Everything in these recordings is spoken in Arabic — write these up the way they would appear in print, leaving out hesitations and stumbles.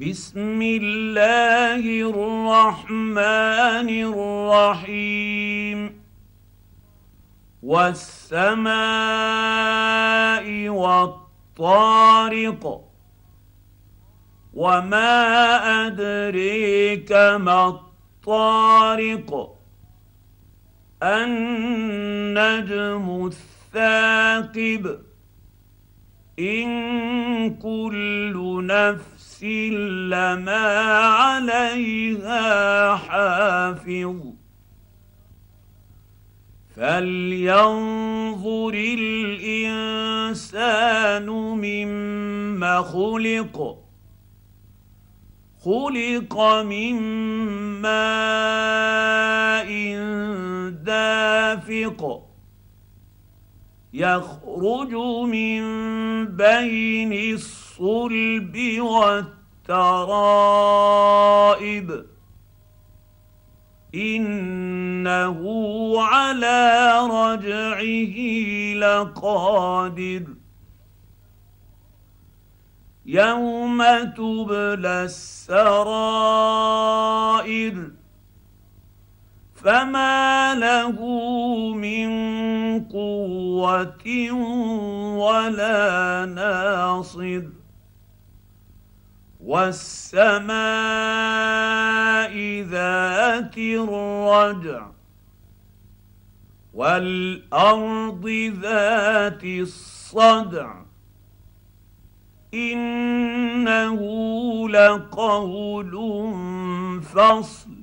بسم الله الرحمن الرحيم والسماء والطارق وما أدريك ما الطارق النجم الثاقب إن كل نفس لما عليها حافظ فلينظر الإنسان مما خلق خلق من ماء دافق يخرج من بين الصلب والترائب إنه على رجعه لقادر يوم تبلى السرائر فما له من قوة ولا ناصر والسماء ذات الرجع والأرض ذات الصدع إنه لقول فصل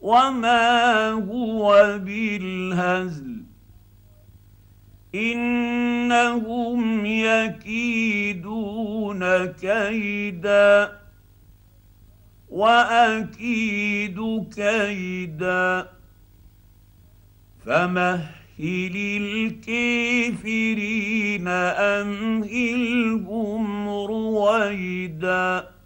وما هو بالهزل إنهم يكيدون كيدا وأكيد كيدا فمهل الكافرين أمهلهم رويدا.